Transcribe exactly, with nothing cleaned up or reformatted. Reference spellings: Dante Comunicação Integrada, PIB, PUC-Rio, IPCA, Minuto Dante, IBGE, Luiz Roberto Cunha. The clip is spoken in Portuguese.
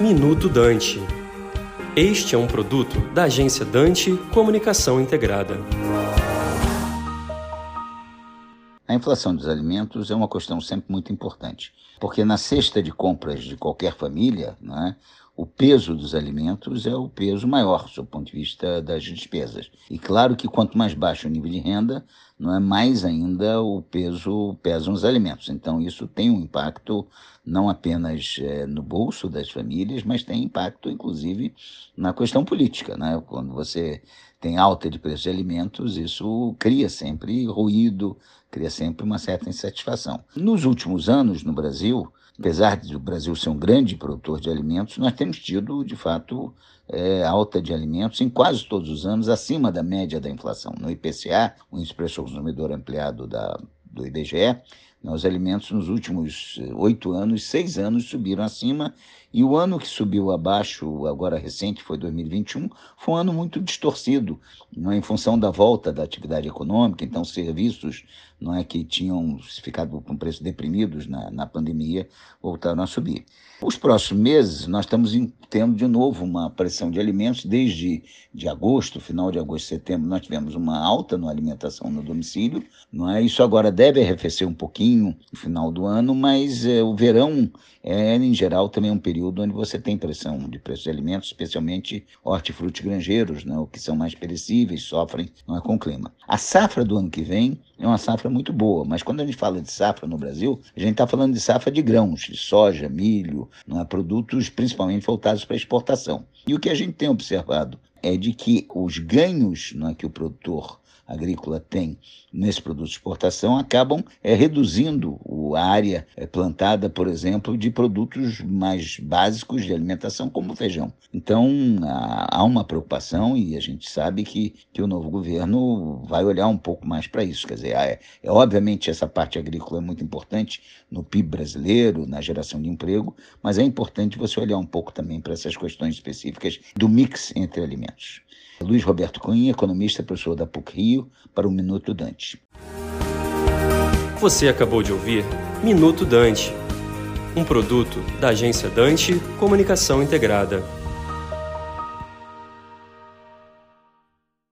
Minuto Dante. Este é um produto da agência Dante Comunicação Integrada. A inflação dos alimentos é uma questão sempre muito importante, porque na cesta de compras de qualquer família, né, o peso dos alimentos é o peso maior, do ponto de vista das despesas. E claro que quanto mais baixo o nível de renda, não é mais ainda o peso pesam os alimentos. Então isso tem um impacto não apenas é, no bolso das famílias, mas tem impacto inclusive na questão política, né? Quando você tem alta de preço de alimentos, isso cria sempre ruído, cria sempre uma certa insatisfação. Nos últimos anos, no Brasil, apesar de o Brasil ser um grande produtor de alimentos, nós temos tido, de fato, é, alta de alimentos em quase todos os anos, acima da média da inflação. No I P C A, o Índice de Preço ao Consumidor Ampliado da, do I B G E, os alimentos nos últimos oito anos, seis anos subiram acima, e o ano que subiu abaixo, agora recente, foi dois mil e vinte e um, foi um ano muito distorcido, não é, em função da volta da atividade econômica. Então serviços, não é, que tinham ficado com preços deprimidos na, na pandemia voltaram a subir. Os próximos meses nós estamos em, tendo de novo uma pressão de alimentos. Desde de agosto, final de agosto, setembro, nós tivemos uma alta na alimentação no domicílio, não é? Isso agora deve arrefecer um pouquinho no final do ano, mas é, o verão é, em geral, também um período onde você tem pressão de preços de alimentos, especialmente hortifruti grangeiros, né, que são mais perecíveis, sofrem não é, com o clima. A safra do ano que vem é uma safra muito boa, mas quando a gente fala de safra no Brasil, a gente está falando de safra de grãos, de soja, milho, não é, produtos principalmente voltados para exportação. E o que a gente tem observado é de que os ganhos não é, que o produtor agrícola tem nesse produto de exportação acabam é, reduzindo a área plantada, por exemplo, de produtos mais básicos de alimentação, como o feijão. Então, há uma preocupação, e a gente sabe que, que o novo governo vai olhar um pouco mais para isso. Quer dizer, é, é, obviamente, essa parte agrícola é muito importante no P I B brasileiro, na geração de emprego, mas é importante você olhar um pouco também para essas questões específicas do mix entre alimentos. Luiz Roberto Cunha, economista, professor da P U C-Rio, para o Minuto Dante. Você acabou de ouvir Minuto Dante, um produto da agência Dante Comunicação Integrada.